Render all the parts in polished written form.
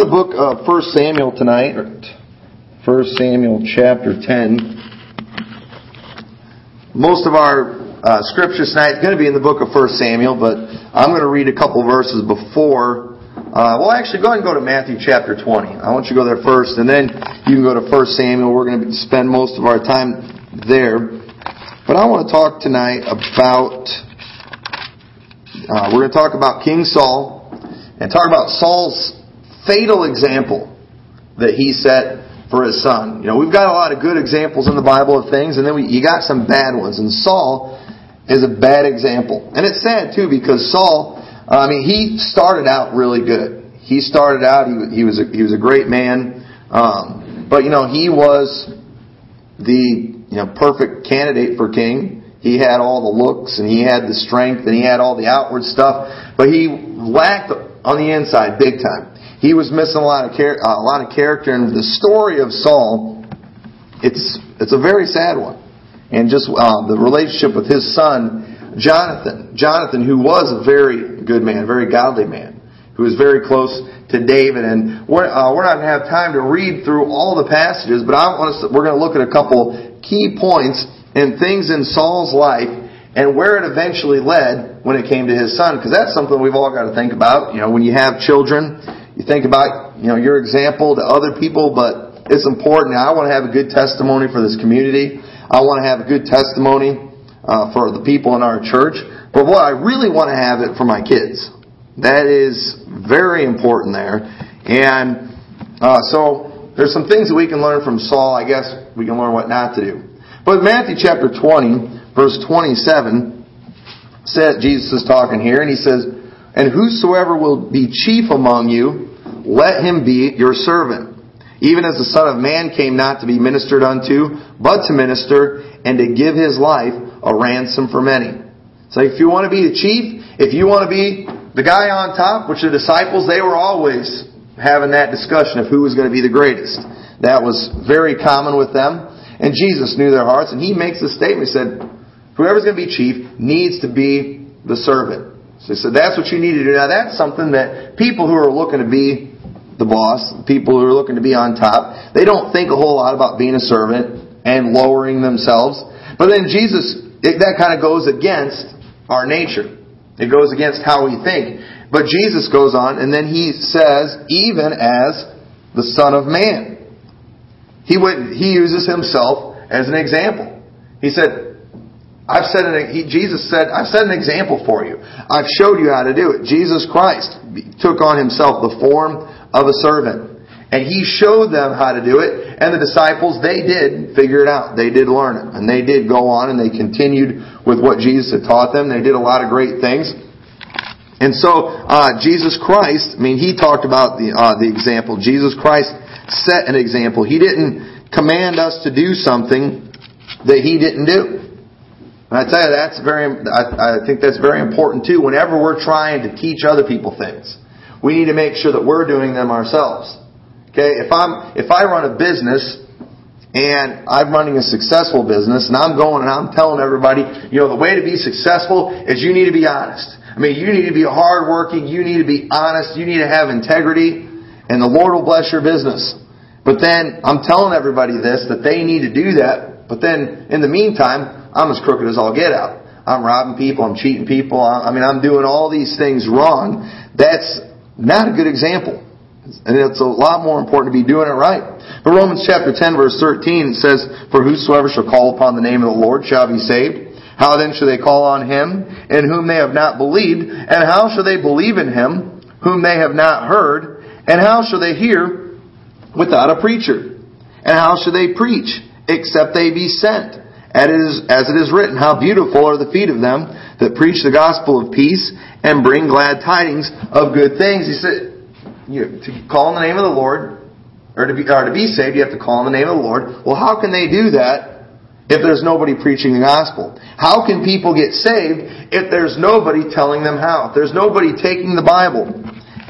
go to the book of 1 Samuel tonight, 1 Samuel chapter 10. Most of our scriptures tonight is going to be in the book of 1 Samuel, but I'm going to read a couple verses before. Actually, go ahead and go to Matthew chapter 20. I want you to go there first, and then you can go to 1 Samuel. We're going to spend most of our time there. But I want to talk tonight about... we're going to talk about King Saul and talk about Saul's fatal example that he set for his son. You know, we've got a lot of good examples in the Bible of things, and then you got some bad ones. And Saul is a bad example. And it's sad, too, because Saul, he started out really good. He started out, he was a great man. But, he was the perfect candidate for king. He had all the looks, and he had the strength, and he had all the outward stuff, but he lacked on the inside big time. He was missing a lot of character, and the story of Saul, it's a very sad one. And just the relationship with his son, Jonathan, who was a very good man, very godly man, who was very close to David. And we're not going to have time to read through all the passages, but we're going to look at a couple key points and things in Saul's life and where it eventually led when it came to his son. Because that's something we've all got to think about. When you have children, you think about your example to other people, but it's important. I want to have a good testimony for this community. I want to have a good testimony for the people in our church. But what I really want to have it for my kids. That is very important there. And so there's some things that we can learn from Saul. I guess we can learn what not to do. But Matthew chapter 20, verse 27, Jesus is talking here, and he says, "And whosoever will be chief among you, let him be your servant. Even as the Son of Man came not to be ministered unto, but to minister, and to give his life a ransom for many." So if you want to be the chief, if you want to be the guy on top, which the disciples, they were always having that discussion of who was going to be the greatest. That was very common with them. And Jesus knew their hearts, and He makes this statement. He said, whoever's going to be chief needs to be the servant. So He said, that's what you need to do. Now that's something that people who are looking to be the boss, people who are looking to be on top, they don't think a whole lot about being a servant and lowering themselves. But then Jesus, that kind of goes against our nature. It goes against how we think. But Jesus goes on, and then He says, even as the Son of Man. He uses himself as an example. He said, Jesus said, "I've set an example for you. I've showed you how to do it." Jesus Christ took on himself the form of a servant. And He showed them how to do it. And the disciples, they did figure it out. They did learn it. And they did go on and they continued with what Jesus had taught them. They did a lot of great things. And so, Jesus Christ, He talked about the example. Jesus Christ set an example. He didn't command us to do something that He didn't do. And I tell you, I think that's very important too. Whenever we're trying to teach other people things, we need to make sure that we're doing them ourselves. Okay, if I run a business and I'm running a successful business and I'm going and I'm telling everybody, the way to be successful is you need to be honest. You need to be hardworking, you need to be honest, you need to have integrity, and the Lord will bless your business. But then, I'm telling everybody this, that they need to do that, but then, in the meantime, I'm as crooked as all get out. I'm robbing people, I'm cheating people, I'm doing all these things wrong. That's not a good example. And it's a lot more important to be doing it right. But Romans chapter 10, verse 13 says, "For whosoever shall call upon the name of the Lord shall be saved. How then shall they call on Him in whom they have not believed? And how shall they believe in Him whom they have not heard? And how shall they hear without a preacher? And how shall they preach except they be sent? As it is written, how beautiful are the feet of them that preach the gospel of peace and bring glad tidings of good things." He said, to call on the name of the Lord, or to be saved, you have to call on the name of the Lord. Well, how can they do that if there's nobody preaching the gospel? How can people get saved if there's nobody telling them how? If there's nobody taking the Bible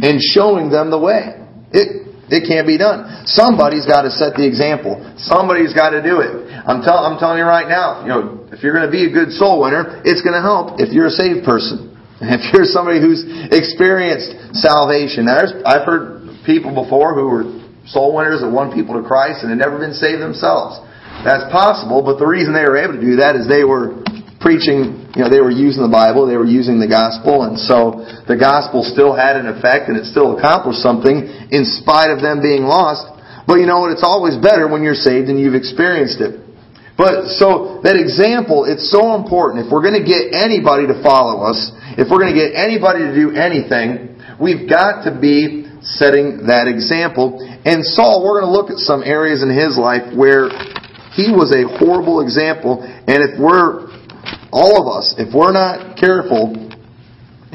and showing them the way? It can't be done. Somebody's got to set the example. Somebody's got to do it. I'm telling you right now, if you're going to be a good soul winner, it's going to help if you're a saved person. If you're somebody who's experienced salvation. Now, I've heard people before who were soul winners that won people to Christ and had never been saved themselves. That's possible, but the reason they were able to do that is they were preaching, they were using the Bible, they were using the gospel, and so the gospel still had an effect and it still accomplished something in spite of them being lost. But you know what? It's always better when you're saved and you've experienced it. But so that example, it's so important. If we're going to get anybody to follow us, if we're going to get anybody to do anything, we've got to be setting that example. And Saul, we're going to look at some areas in his life where he was a horrible example. And if we're not careful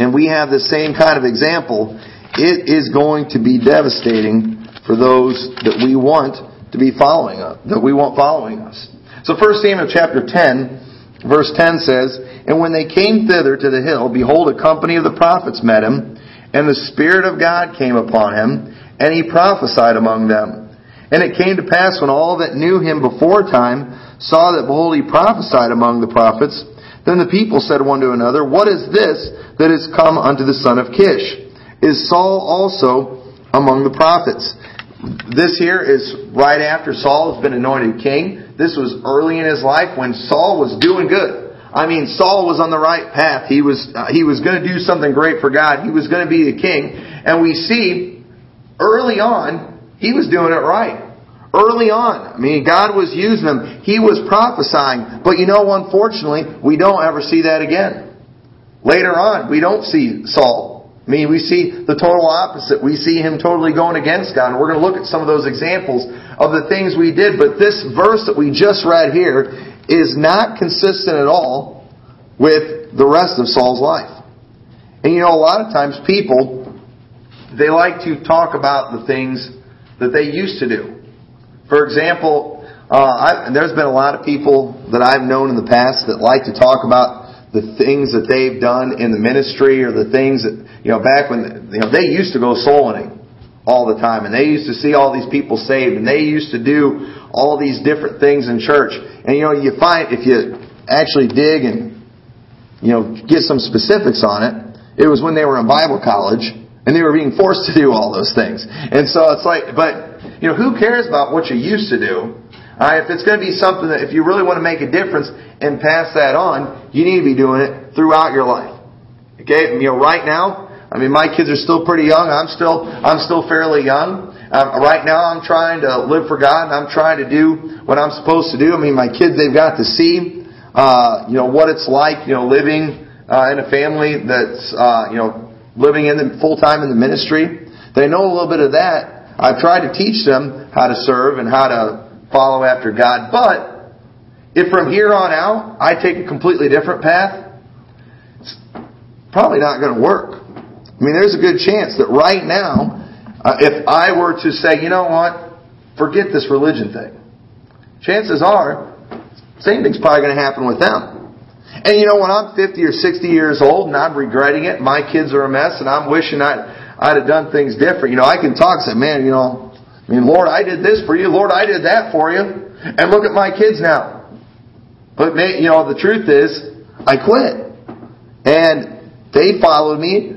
and we have the same kind of example, it is going to be devastating for those that we want to be following us, that we want following us. So 1 Samuel chapter 10, verse 10 says, "And when they came thither to the hill, behold, a company of the prophets met him, and the Spirit of God came upon him, and he prophesied among them. And it came to pass when all that knew him before time saw that, behold, he prophesied among the prophets, then the people said one to another, What is this that is come unto the son of Kish? Is Saul also among the prophets?" This here is right after Saul has been anointed king. This was early in his life when Saul was doing good. I mean, Saul was on the right path. He was going to do something great for God. He was going to be the king. And we see early on, he was doing it right. Early on, God was using him. He was prophesying. But unfortunately, we don't ever see that again. Later on, we don't see Saul. We see the total opposite. We see him totally going against God. And we're going to look at some of those examples of the things we did. But this verse that we just read here is not consistent at all with the rest of Saul's life. And a lot of times people, they like to talk about the things that they used to do. For example, there's been a lot of people that I've known in the past that like to talk about the things that they've done in the ministry, or the things that, back when, they used to go soul winning all the time, and they used to see all these people saved, and they used to do all these different things in church. And you find, if you actually dig and, get some specifics on it, it was when they were in Bible college, and they were being forced to do all those things. And so it's like, but, who cares about what you used to do? If it's going to be something that, if you really want to make a difference and pass that on, you need to be doing it throughout your life. Okay, right now, my kids are still pretty young. I'm still fairly young. Right now, I'm trying to live for God, and I'm trying to do what I'm supposed to do. My kids, they've got to see, what it's like, living in a family that's, living in the full time in the ministry. They know a little bit of that. I've tried to teach them how to serve and how to follow after God. But if from here on out I take a completely different path, it's probably not going to work. There's a good chance that right now, if I were to say, forget this religion thing, chances are, same thing's probably going to happen with them. And when I'm 50 or 60 years old and I'm regretting it, my kids are a mess, and I'm wishing I'd have done things different. I can talk and say, Lord, I did this for you. Lord, I did that for you. And look at my kids now. But, the truth is, I quit. And they followed me,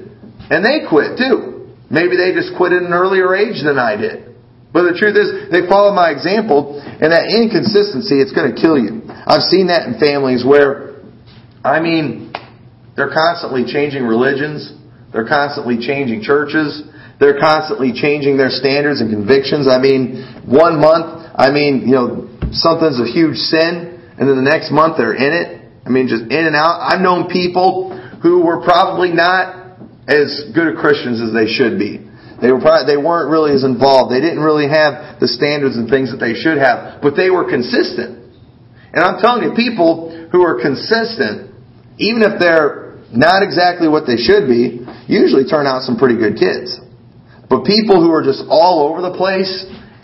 and they quit too. Maybe they just quit at an earlier age than I did. But the truth is, they followed my example, and that inconsistency, it's going to kill you. I've seen that in families where, they're constantly changing religions. They're constantly changing churches. They're constantly changing their standards and convictions. One month, something's a huge sin, and then the next month they're in it. Just in and out. I've known people who were probably not as good at Christians as they should be. They weren't really as involved. They didn't really have the standards and things that they should have, but they were consistent. And I'm telling you, people who are consistent, even if they're not exactly what they should be, usually turn out some pretty good kids. But people who are just all over the place,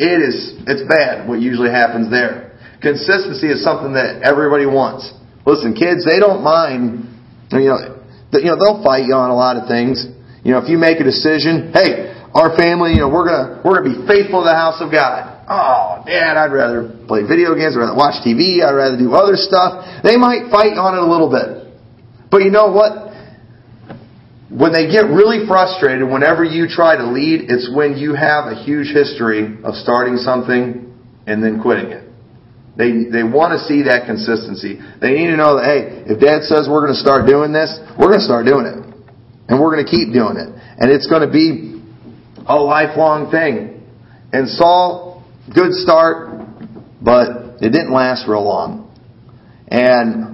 it's bad what usually happens there. Consistency is something that everybody wants. Listen, kids, they don't mind. They'll fight you on a lot of things. If you make a decision, hey, our family, we're gonna be faithful to the house of God. Oh, Dad, I'd rather play video games, I'd rather watch TV, I'd rather do other stuff. They might fight on it a little bit, but you know what? When they get really frustrated, whenever you try to lead, it's when you have a huge history of starting something and then quitting it. They want to see that consistency. They need to know that, hey, if Dad says we're going to start doing this, we're going to start doing it. And we're going to keep doing it. And it's going to be a lifelong thing. And Saul, good start, but it didn't last real long. And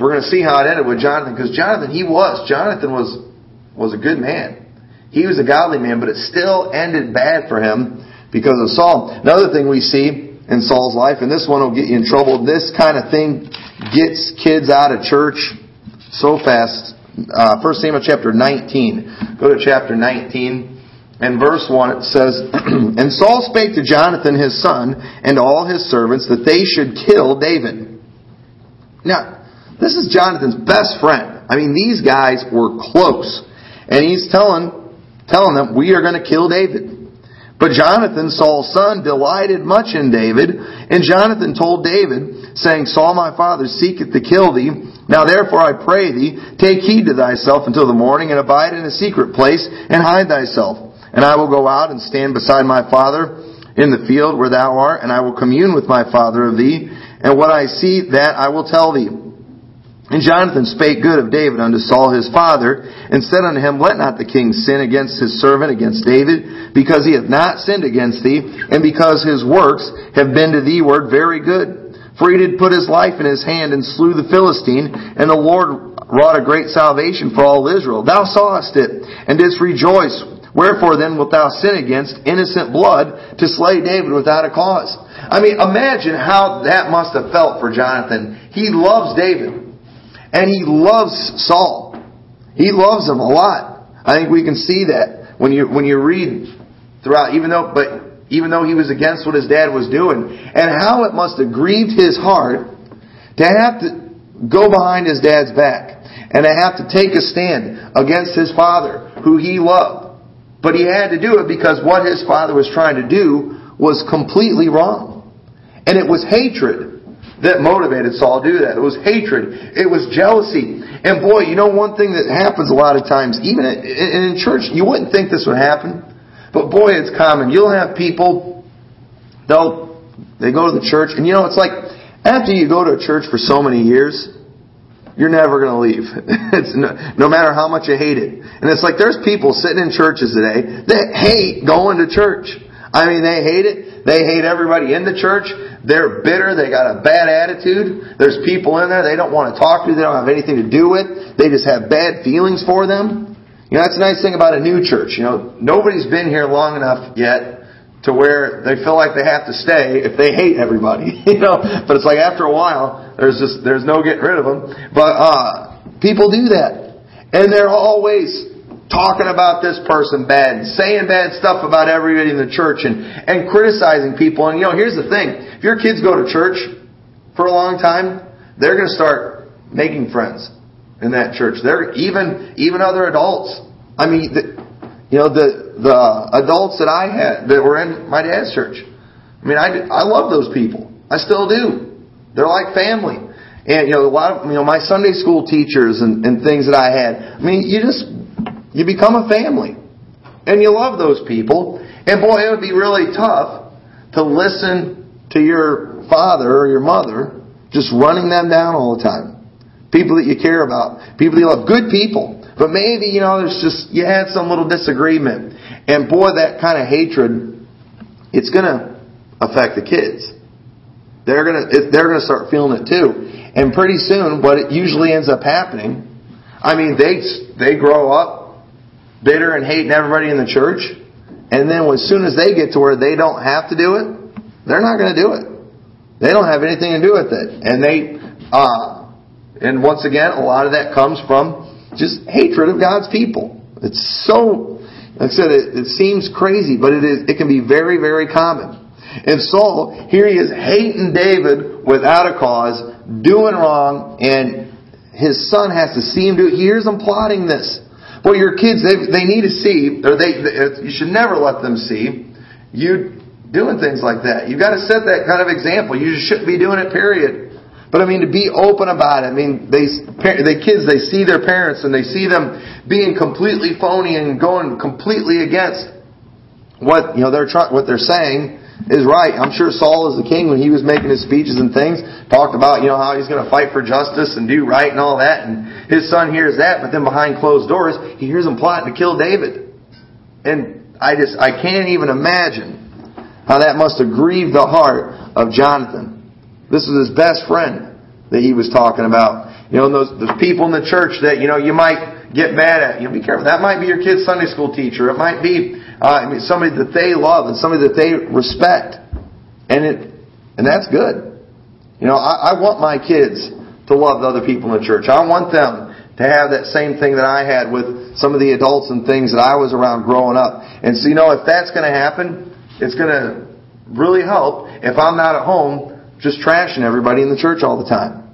we're going to see how it ended with Jonathan, because Jonathan was a good man. He was a godly man, but it still ended bad for him because of Saul. Another thing we see in Saul's life, and this one will get you in trouble. This kind of thing gets kids out of church so fast. 1 Samuel chapter 19. Go to chapter 19 and verse 1. It says, "And Saul spake to Jonathan his son and all his servants that they should kill David." Now, this is Jonathan's best friend. I mean, these guys were close. And he's telling them, we are going to kill David. But Jonathan, Saul's son, delighted much in David. And Jonathan told David, saying, "Saul my father seeketh to kill thee. Now therefore I pray thee, take heed to thyself until the morning, and abide in a secret place, and hide thyself. And I will go out and stand beside my father in the field where thou art, and I will commune with my father of thee. And what I see, that I will tell thee." And Jonathan spake good of David unto Saul his father, and said unto him, "Let not the king sin against his servant, against David, because he hath not sinned against thee, and because his works have been to thee word very good. For he did put his life in his hand, and slew the Philistine, and the Lord wrought a great salvation for all Israel. Thou sawest it, and didst rejoice. Wherefore then wilt thou sin against innocent blood to slay David without a cause?" I mean, imagine how that must have felt for Jonathan. He loves David. And he loves Saul. He loves him a lot. I think we can see that when you read throughout, even though he was against what his dad was doing, and how it must have grieved his heart to have to go behind his dad's back and to have to take a stand against his father, who he loved. But he had to do it because what his father was trying to do was completely wrong. And it was hatred that motivated Saul to do that. It was hatred. It was jealousy. And boy, you know one thing that happens a lot of times, even in church, you wouldn't think this would happen, but boy, it's common. You'll have people, they go to the church, and you know, it's like, after you go to a church for so many years, you're never going to leave. It's no matter how much you hate it. And it's like, there's people sitting in churches today that hate going to church. I mean, they hate it. They hate everybody in the church. They're bitter. They got a bad attitude. There's people in there they don't want to talk to. They don't have anything to do with. They just have bad feelings for them. You know, that's the nice thing about a new church. You know, nobody's been here long enough yet to where they feel like they have to stay if they hate everybody. You know, but it's like after a while, there's no getting rid of them. But people do that, and they're always talking about this person bad and saying bad stuff about everybody in the church and criticizing people. And you know, here's the thing. If your kids go to church for a long time, they're going to start making friends in that church. They're even other adults. I mean, the adults that I had that were in my dad's church. I mean, I love those people. I still do. They're like family. And you know, a lot of my Sunday school teachers and things that I had. I mean, you become a family. And you love those people. And boy, it would be really tough to listen to your father or your mother just running them down all the time. People that you care about. People that you love. Good people. But maybe, there's just, you had some little disagreement. And boy, that kind of hatred, it's going to affect the kids. They're going to start feeling it too. And pretty soon, what it usually ends up happening, I mean, they grow up bitter and hating everybody in the church. And then as soon as they get to where they don't have to do it, they're not going to do it. They don't have anything to do with it. And once again, a lot of that comes from just hatred of God's people. It's so, like I said, it seems crazy, but it can be very, very common. And Saul, here he is hating David without a cause, doing wrong, and his son has to see him do it. He hears him plotting this. Well, your kids, they need to see, or you should never let them see you doing things like that. You've got to set that kind of example. You just shouldn't be doing it, period. But I mean, to be open about it. I mean, the kids, they see their parents and they see them being completely phony and going completely against what, you know, what they're saying is right. I'm sure Saul as the king, when he was making his speeches and things, talked about, you know, how he's going to fight for justice and do right and all that. And his son hears that, but then behind closed doors, he hears them plotting to kill David. And I can't even imagine how that must have grieved the heart of Jonathan. This was his best friend that he was talking about. You know, and those people in the church that, you know, you might get mad at. You know, be careful. That might be your kid's Sunday school teacher. It might be somebody that they love and somebody that they respect. And that's good. You know, I want my kids to love the other people in the church. I want them to have that same thing that I had with some of the adults and things that I was around growing up. And so, you know, if that's going to happen, it's going to really help if I'm not at home just trashing everybody in the church all the time.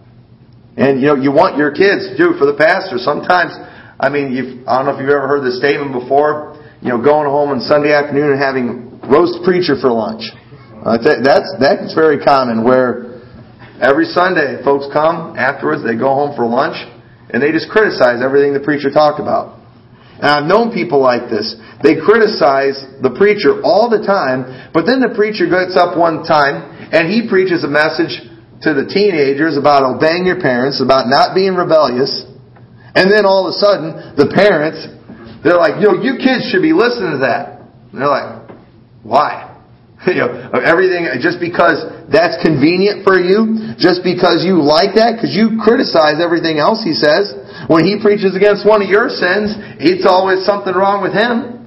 And, you know, you want your kids to do it for the pastor. Sometimes, I mean, I don't know if you've ever heard this statement before, you know, going home on Sunday afternoon and having roast preacher for lunch. That's very common, where every Sunday folks come, afterwards they go home for lunch, and they just criticize everything the preacher talked about. And I've known people like this. They criticize the preacher all the time, but then the preacher gets up one time and he preaches a message to the teenagers about obeying your parents, about not being rebellious. And then all of a sudden, the parents, they're like, "Yo, you kids should be listening to that." And they're like, "Why?" You know, everything, just because that's convenient for you, just because you like that, because you criticize everything else he says. When he preaches against one of your sins, it's always something wrong with him.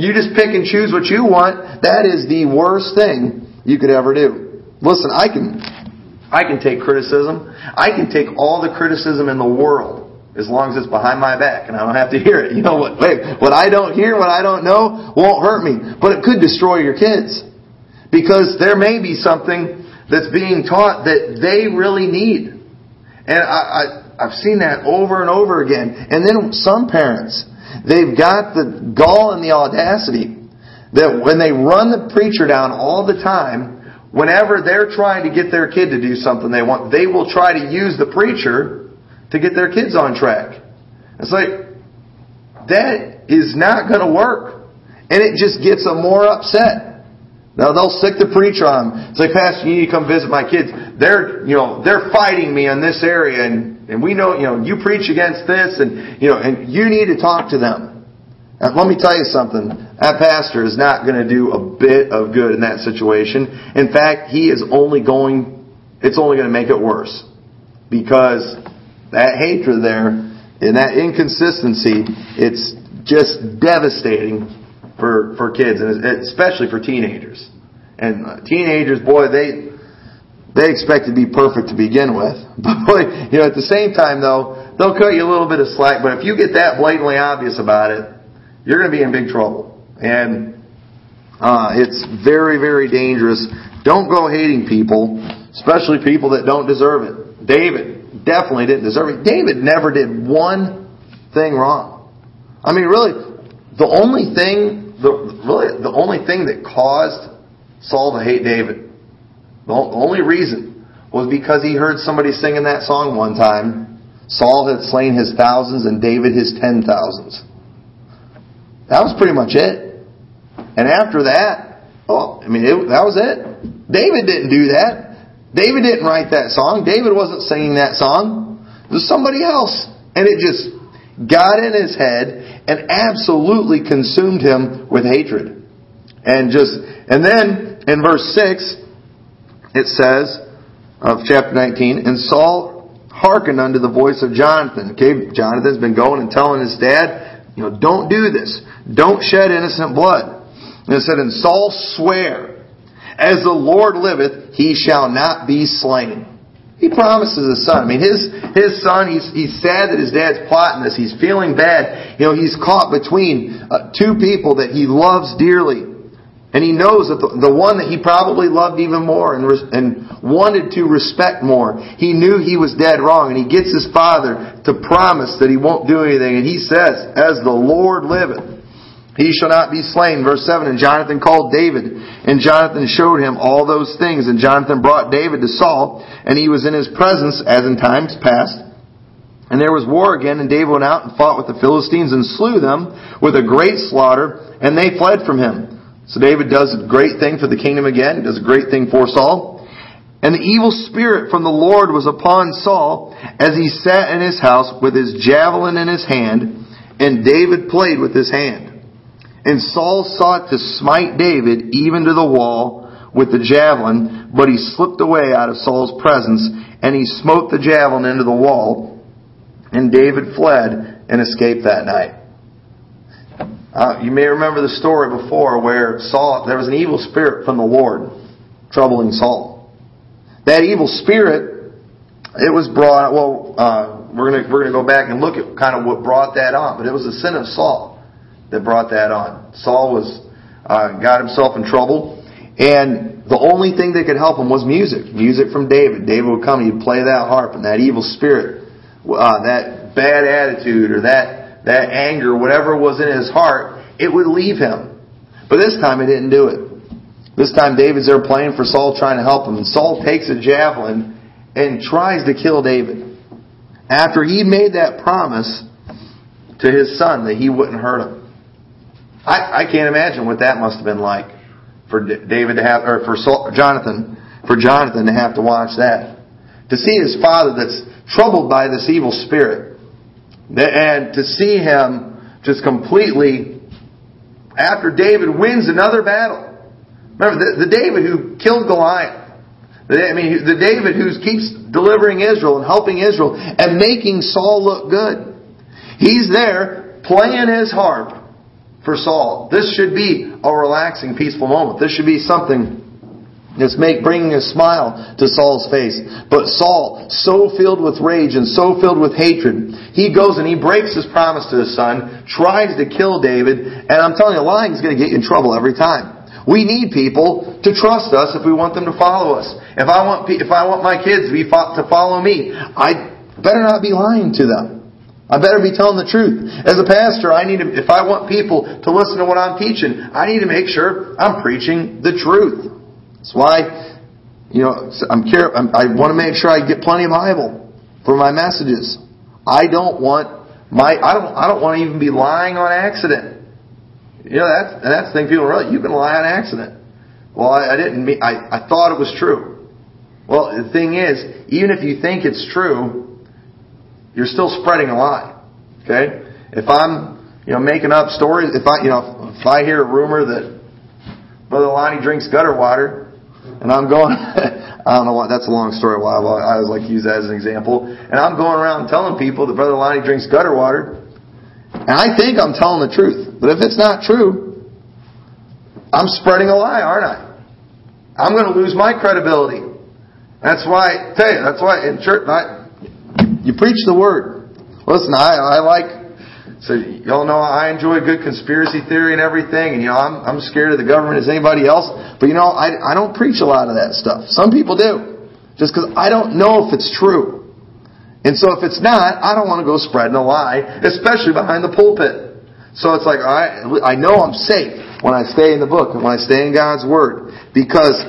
You just pick and choose what you want. That is the worst thing you could ever do. Listen, I can take criticism. I can take all the criticism in the world as long as it's behind my back and I don't have to hear it. You know what? What I don't hear, what I don't know, won't hurt me. But it could destroy your kids, because there may be something that's being taught that they really need. And I've seen that over and over again. And then some parents, they've got the gall and the audacity that when they run the preacher down all the time, whenever they're trying to get their kid to do something they want, they will try to use the preacher to get their kids on track. It's like, that is not going to work. And it just gets them more upset. Now, they'll sick the preacher on them. It's like, "Pastor, you need to come visit my kids. They're fighting me in this area, and we know, you know, you preach against this, and, you know, and you need to talk to them." Now, let me tell you something. That pastor is not going to do a bit of good in that situation. In fact, it's only going to make it worse. Because that hatred there and that inconsistency, it's just devastating for kids, and especially for teenagers. And teenagers, boy, they expect to be perfect to begin with. But boy, you know, at the same time though, they'll cut you a little bit of slack. But if you get that blatantly obvious about it, you're going to be in big trouble. And it's very, very dangerous. Don't go hating people, especially people that don't deserve it. David definitely didn't deserve it. David never did one thing wrong. I mean, really, the only thing that caused Saul to hate David, the only reason, was because he heard somebody singing that song one time, "Saul had slain his thousands and David his 10,000s. That was pretty much it. And after that, that was it. David didn't do that. David didn't write that song. David wasn't singing that song. It was somebody else. And it just got in his head and absolutely consumed him with hatred. And then in verse 6, it says of chapter 19, "And Saul hearkened unto the voice of Jonathan." Okay, Jonathan's been going and telling his dad, you know, don't do this. Don't shed innocent blood. And it said, "And Saul sware, as the Lord liveth, he shall not be slain." He promises his son. I mean, his son, he's sad that his dad's plotting this. He's feeling bad. You know, he's caught between two people that he loves dearly. And he knows that the one that he probably loved even more and wanted to respect more, he knew he was dead wrong. And he gets his father to promise that he won't do anything. And he says, "As the Lord liveth, He shall not be slain. Verse 7, and Jonathan called David, and Jonathan showed him all those things. And Jonathan brought David to Saul, and he was in his presence as in times past. And there was war again, and David went out and fought with the Philistines and slew them with a great slaughter, and they fled from him. So David does a great thing for the kingdom again. He does a great thing for Saul. And the evil spirit from the Lord was upon Saul as he sat in his house with his javelin in his hand, and David played with his hand. And Saul sought to smite David even to the wall with the javelin, but he slipped away out of Saul's presence, and he smote the javelin into the wall. And David fled and escaped that night. You may remember the story before where Saul, there was an evil spirit from the Lord troubling Saul. That evil spirit, it was brought. We're going to go back and look at kind of what brought that on. But it was the sin of Saul that brought that on. Saul got himself in trouble, and the only thing that could help him was music. Music from David. David would come, he'd play that harp, and that evil spirit. That bad attitude or that anger, whatever was in his heart, it would leave him. But this time he didn't do it. This time David's there playing for Saul, trying to help him. And Saul takes a javelin and tries to kill David. After he made that promise to his son that he wouldn't hurt him. I can't imagine what that must have been like for David to have, or for Jonathan to have to watch that. To see his father that's troubled by this evil spirit, and to see him just completely, after David wins another battle. Remember, the David who killed Goliath. The David who keeps delivering Israel and helping Israel and making Saul look good. He's there playing his harp for Saul. This should be a relaxing, peaceful moment. This should be something that's bringing a smile to Saul's face. But Saul, so filled with rage and so filled with hatred, he goes and he breaks his promise to his son, tries to kill David, and I'm telling you, lying is going to get you in trouble every time. We need people to trust us if we want them to follow us. If I want my kids to follow me, I better not be lying to them. I better be telling the truth. As a pastor, if I want people to listen to what I'm teaching, I need to make sure I'm preaching the truth. That's why, I want to make sure I get plenty of Bible for my messages. I don't want to even be lying on accident. That's the thing people realize. You can lie on accident. Well, I didn't mean. I thought it was true. Well, the thing is, even if you think it's true, you're still spreading a lie. Okay? If I'm making up stories, if I hear a rumor that Brother Lonnie drinks gutter water. And I'm going, I don't know why, that's a long story, why I always like to use that as an example. And I'm going around telling people that Brother Lonnie drinks gutter water. And I think I'm telling the truth. But if it's not true, I'm spreading a lie, aren't I? I'm going to lose my credibility. That's why, I tell you, that's why in church, you preach the Word. Listen, so y'all know I enjoy good conspiracy theory and everything, and I'm scared of the government as anybody else. But I don't preach a lot of that stuff. Some people do, just because I don't know if it's true. And so if it's not, I don't want to go spreading a lie, especially behind the pulpit. So it's like I know I'm safe when I stay in the book and when I stay in God's Word, because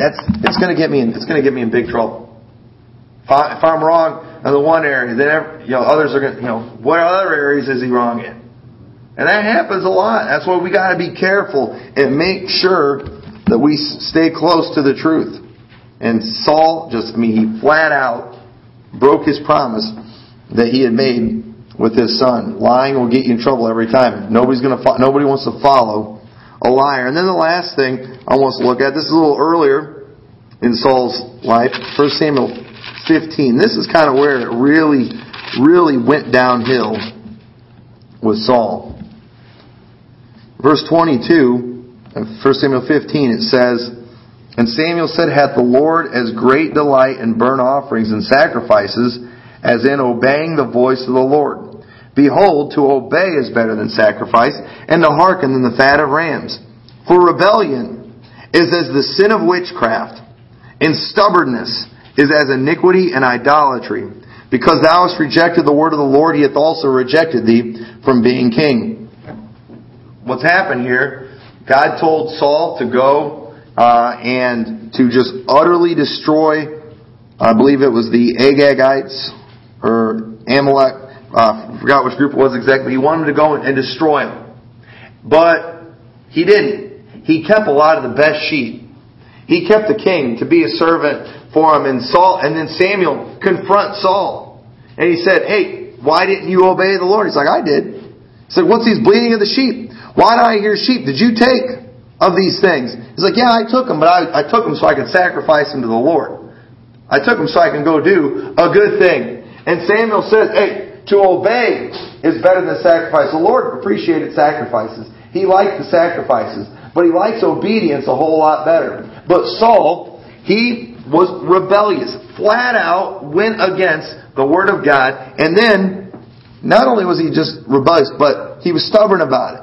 it's going to get me in big trouble. If I'm wrong in the one area, then others are going to, what other areas is he wrong in? And that happens a lot. That's why we got to be careful and make sure that we stay close to the truth. And Saul he flat out broke his promise that he had made with his son. Lying will get you in trouble every time. Nobody wants to follow a liar. And then the last thing I want to look at, this is a little earlier in Saul's life, 1 Samuel 15. This is kind of where it really, really went downhill with Saul. Verse 22 of 1 Samuel 15, it says, And Samuel said, Hath the Lord as great delight in burnt offerings and sacrifices as in obeying the voice of the Lord? Behold, to obey is better than sacrifice, and to hearken than the fat of rams. For rebellion is as the sin of witchcraft, and stubbornness is as iniquity and idolatry. Because thou hast rejected the word of the Lord, he hath also rejected thee from being king. what's happened here, God told Saul to go and to just utterly destroy, I believe it was the Agagites or Amalek. I forgot which group it was exactly. He wanted to go and destroy them. But he didn't. He kept a lot of the best sheep. He kept the king to be a servant for him. And Saul, and then Samuel confronts Saul. And he said, hey, why didn't you obey the Lord? He's like, I did. He said, what's these bleating of the sheep? Why did I hear sheep? Did you take of these things? He's like, yeah, I took them, but I took them so I could sacrifice them to the Lord. I took them so I can go do a good thing. And Samuel says, hey, to obey is better than sacrifice. The Lord appreciated sacrifices. He liked the sacrifices. But He likes obedience a whole lot better. But Saul, he was rebellious. Flat out went against the Word of God. And then, not only was he just rebellious, but he was stubborn about it.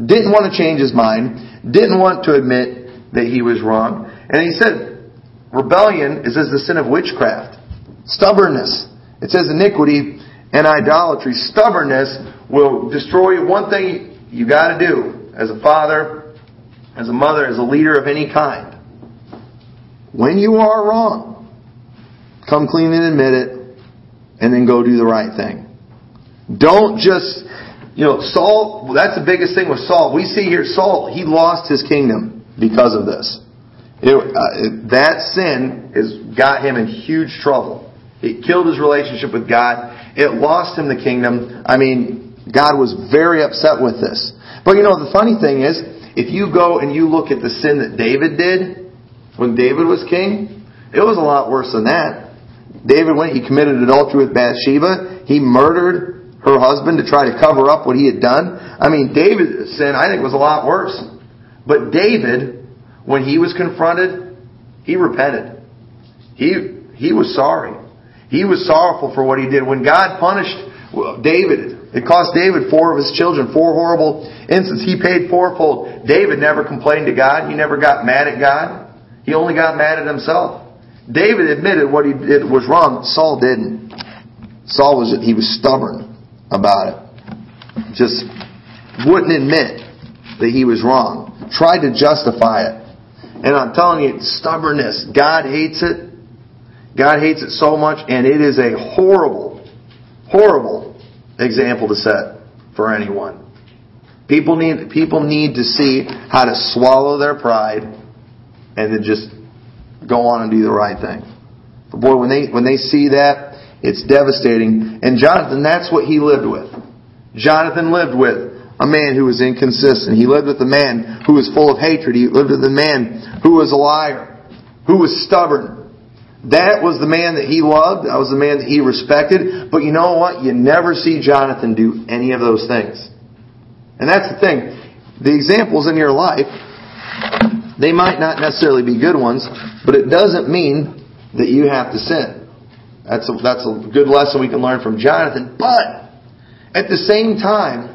Didn't want to change his mind. Didn't want to admit that he was wrong. And he said, rebellion is as the sin of witchcraft. Stubbornness. It says iniquity and idolatry. Stubbornness will destroy you. One thing you got to do as a father, as a mother, as a leader of any kind. When you are wrong, come clean and admit it, and then go do the right thing. Don't just, Saul, that's the biggest thing with Saul. We see here Saul, he lost his kingdom because of this. That sin has got him in huge trouble. It killed his relationship with God. It lost him the kingdom. I mean, God was very upset with this. But the funny thing is, if you go and you look at the sin that David did when David was king, it was a lot worse than that. David went, he committed adultery with Bathsheba. He murdered her husband to try to cover up what he had done. I mean, David's sin, I think, was a lot worse. But David, when he was confronted, he repented. He was sorry. He was sorrowful for what he did. When God punished David, it cost David 4 of his children, 4 horrible incidents. He paid fourfold. David never complained to God. He never got mad at God. He only got mad at himself. David admitted what he did was wrong. Saul didn't. He was stubborn about it. Just wouldn't admit that he was wrong. Tried to justify it. And I'm telling you, stubbornness. God hates it. God hates it so much, and it is a horrible, horrible example to set for anyone. People need to see how to swallow their pride and then just go on and do the right thing. But boy, when they see that, it's devastating. And Jonathan, that's what he lived with. Jonathan lived with a man who was inconsistent. He lived with a man who was full of hatred. He lived with a man who was a liar, who was stubborn. That was the man that he loved. That was the man that he respected. But you know what? You never see Jonathan do any of those things. And that's the thing. The examples in your life, they might not necessarily be good ones, but it doesn't mean that you have to sin. That's a good lesson we can learn from Jonathan. But at the same time,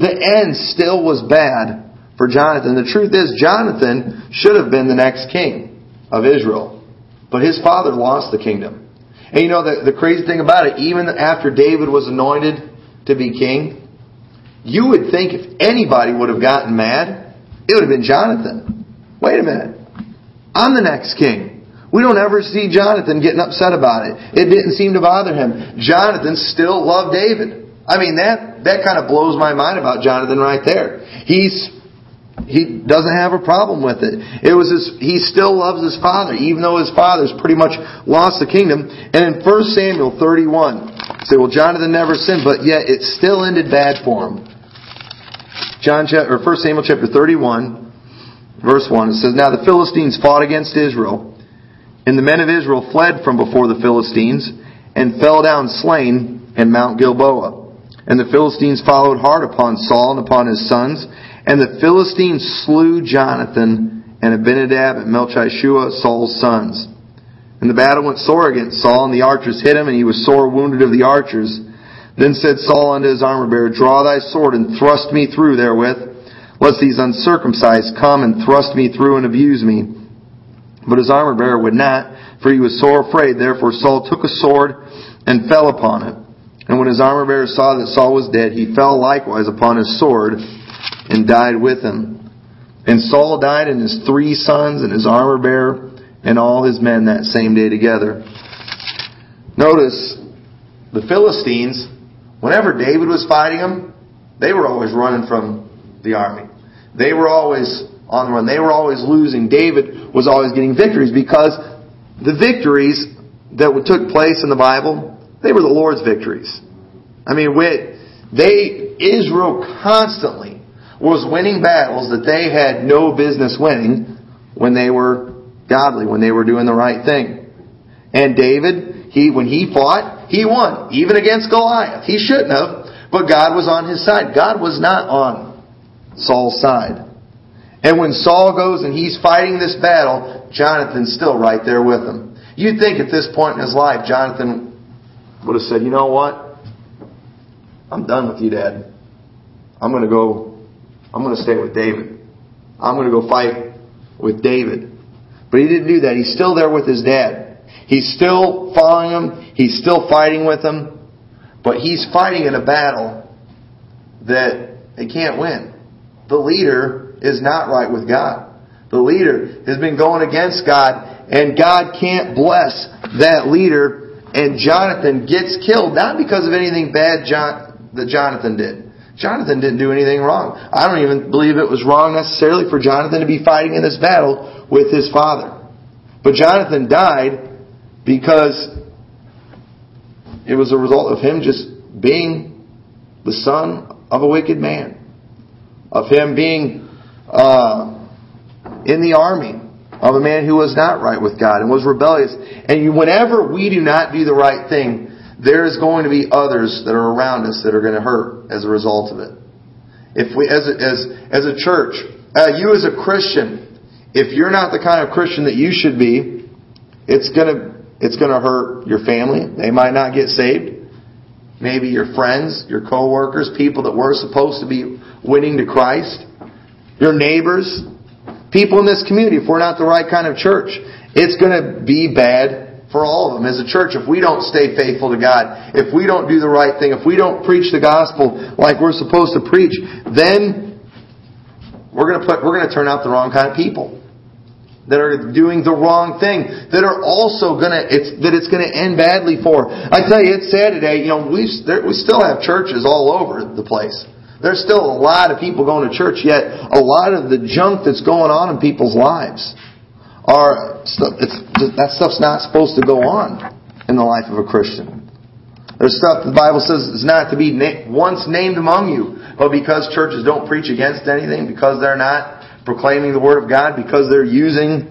the end still was bad for Jonathan. The truth is, Jonathan should have been the next king of Israel. But his father lost the kingdom. And the crazy thing about it, even after David was anointed to be king, you would think if anybody would have gotten mad, it would have been Jonathan. Wait a minute. I'm the next king. We don't ever see Jonathan getting upset about it. It didn't seem to bother him. Jonathan still loved David. I mean, that kind of blows my mind about Jonathan right there. He doesn't have a problem with it. He still loves his father, even though his father's pretty much lost the kingdom. And in 1 Samuel 31, say, well, Jonathan never sinned, but yet it still ended bad for him. 1 Samuel chapter 31, verse 1, it says, Now the Philistines fought against Israel, and the men of Israel fled from before the Philistines, and fell down slain in Mount Gilboa. And the Philistines followed hard upon Saul and upon his sons. And the Philistines slew Jonathan and Abinadab and Melchishua, Saul's sons. And the battle went sore against Saul, and the archers hit him, and he was sore wounded of the archers. Then said Saul unto his armor-bearer, Draw thy sword, and thrust me through therewith, lest these uncircumcised come and thrust me through and abuse me. But his armor-bearer would not, for he was sore afraid. Therefore Saul took a sword and fell upon it. And when his armor-bearer saw that Saul was dead, he fell likewise upon his sword and died with him. And Saul died, and his 3 sons, and his armor bearer, and all his men that same day together. Notice, the Philistines, whenever David was fighting them, they were always running from the army. They were always on the run. They were always losing. David was always getting victories, because the victories that took place in the Bible, they were the Lord's victories. I mean, Israel constantly was winning battles that they had no business winning when they were godly, when they were doing the right thing. And David, when he fought, he won, even against Goliath. He shouldn't have, but God was on his side. God was not on Saul's side. And when Saul goes and he's fighting this battle, Jonathan's still right there with him. You'd think at this point in his life, Jonathan would have said, "You know what? I'm done with you, Dad. I'm going to stay with David. I'm going to go fight with David." But he didn't do that. He's still there with his dad. He's still following him. He's still fighting with him. But he's fighting in a battle that they can't win. The leader is not right with God. The leader has been going against God, and God can't bless that leader. And Jonathan gets killed, not because of anything bad that Jonathan did. Jonathan didn't do anything wrong. I don't even believe it was wrong necessarily for Jonathan to be fighting in this battle with his father. But Jonathan died because it was a result of him just being the son of a wicked man. Of him being in the army of a man who was not right with God and was rebellious. And whenever we do not do the right thing, there is going to be others that are around us that are going to hurt as a result of it. If we, as a church, you as a Christian, if you're not the kind of Christian that you should be, it's going to hurt your family. They might not get saved. Maybe your friends, your co-workers, people that were supposed to be winning to Christ, your neighbors, people in this community. If we're not the right kind of church, it's going to be bad for all of them. As a church, if we don't stay faithful to God, if we don't do the right thing, if we don't preach the gospel like we're supposed to preach, then we're going to turn out the wrong kind of people that are doing the wrong thing, that are also it's going to end badly for. I tell you, it's sad today. You know, we still have churches all over the place. There's still a lot of people going to church, yet a lot of the junk that's going on in people's lives. That stuff's not supposed to go on in the life of a Christian. There's stuff the Bible says is not to be once named among you, but because churches don't preach against anything, because they're not proclaiming the Word of God, because they're using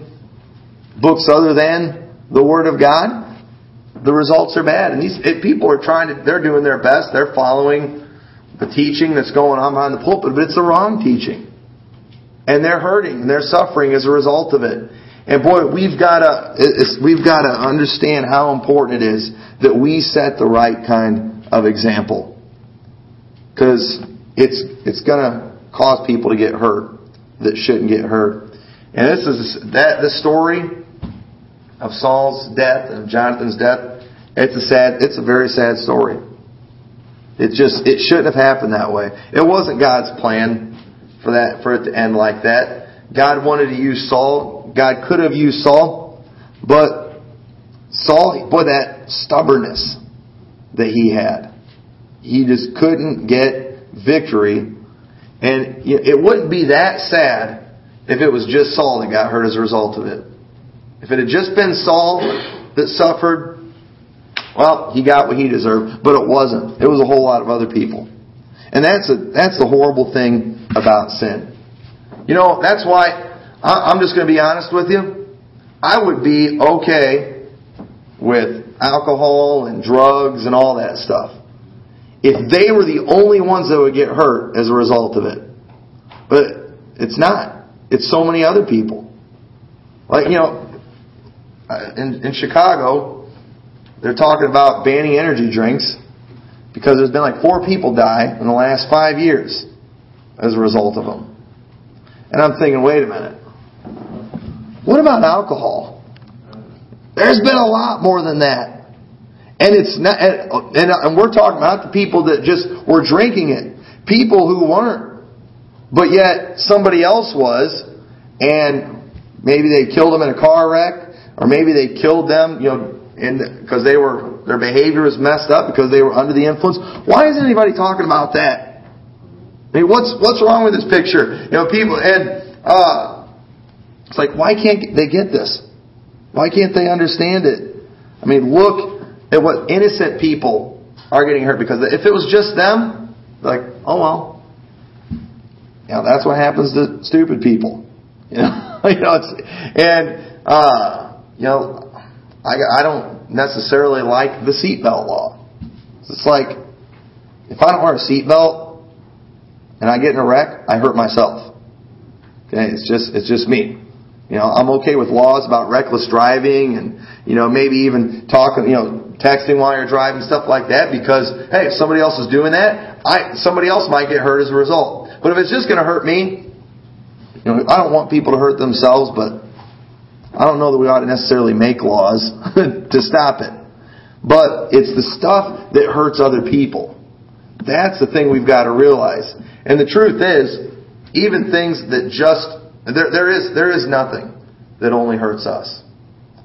books other than the Word of God, the results are bad. And these people are they're doing their best, they're following the teaching that's going on behind the pulpit, but it's the wrong teaching. And they're hurting, and they're suffering as a result of it. And boy, we've got to understand how important it is that we set the right kind of example, because it's going to cause people to get hurt that shouldn't get hurt. And this is the story of Saul's death and Jonathan's death. It's a very sad story. It shouldn't have happened that way. It wasn't God's plan for it to end like that. God wanted to use Saul. God could have used Saul, but Saul, boy, that stubbornness that he had. He just couldn't get victory. And it wouldn't be that sad if it was just Saul that got hurt as a result of it. If it had just been Saul that suffered, well, he got what he deserved. But it wasn't. It was a whole lot of other people. And that's the horrible thing about sin. You know, that's why I'm just going to be honest with you. I would be okay with alcohol and drugs and all that stuff if they were the only ones that would get hurt as a result of it. But it's not. It's so many other people. Like, you know, in Chicago, they're talking about banning energy drinks because there's been like 4 people die in the last 5 years as a result of them. And I'm thinking, wait a minute. What about alcohol? There's been a lot more than that. And it's not. And we're talking about the people that just were drinking it. People who weren't but yet somebody else was, and maybe they killed them in a car wreck, or maybe they killed them, because their behavior was messed up because they were under the influence. Why isn't anybody talking about that? I mean, what's wrong with this picture? People, and it's like, why can't they get this? Why can't they understand it? I mean, look at what innocent people are getting hurt, because if it was just them, like, oh well, that's what happens to stupid people. I don't necessarily like the seatbelt law. It's like, if I don't wear a seatbelt and I get in a wreck, I hurt myself. Okay, it's just me. I'm okay with laws about reckless driving and, maybe even talking, texting while you're driving, stuff like that, because, hey, if somebody else is doing that, somebody else might get hurt as a result. But if it's just going to hurt me, I don't want people to hurt themselves, but I don't know that we ought to necessarily make laws to stop it. But it's the stuff that hurts other people. That's the thing we've got to realize. And the truth is, even things that just... There is nothing that only hurts us.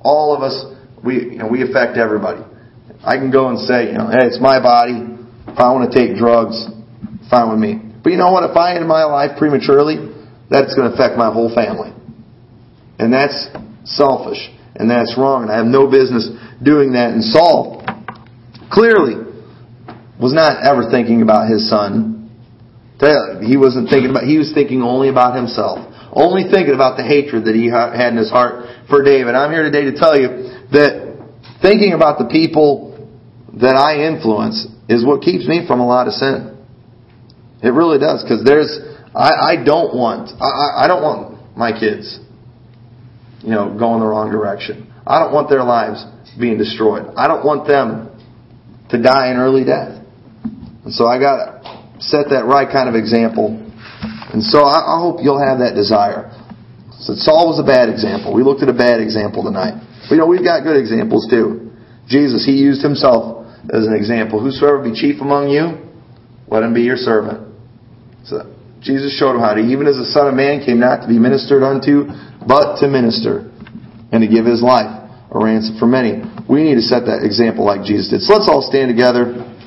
All of us, we affect everybody. I can go and say, hey, it's my body. If I want to take drugs, fine with me. But you know what? If I end my life prematurely, that's going to affect my whole family. And that's selfish. And that's wrong. And I have no business doing that. And Saul clearly was not ever thinking about his son. He wasn't thinking about. He was thinking only about himself. Only thinking about the hatred that he had in his heart for David. I'm here today to tell you that thinking about the people that I influence is what keeps me from a lot of sin. It really does, because I don't want my kids, going the wrong direction. I don't want their lives being destroyed. I don't want them to die an early death. And so I got to set that right kind of example. And so I hope you'll have that desire. So Saul was a bad example. We looked at a bad example tonight. But we've got good examples too. Jesus, He used Himself as an example. Whosoever be chief among you, let him be your servant. So Jesus showed him how to, even as the Son of Man came not to be ministered unto, but to minister, and to give His life a ransom for many. We need to set that example like Jesus did. So let's all stand together.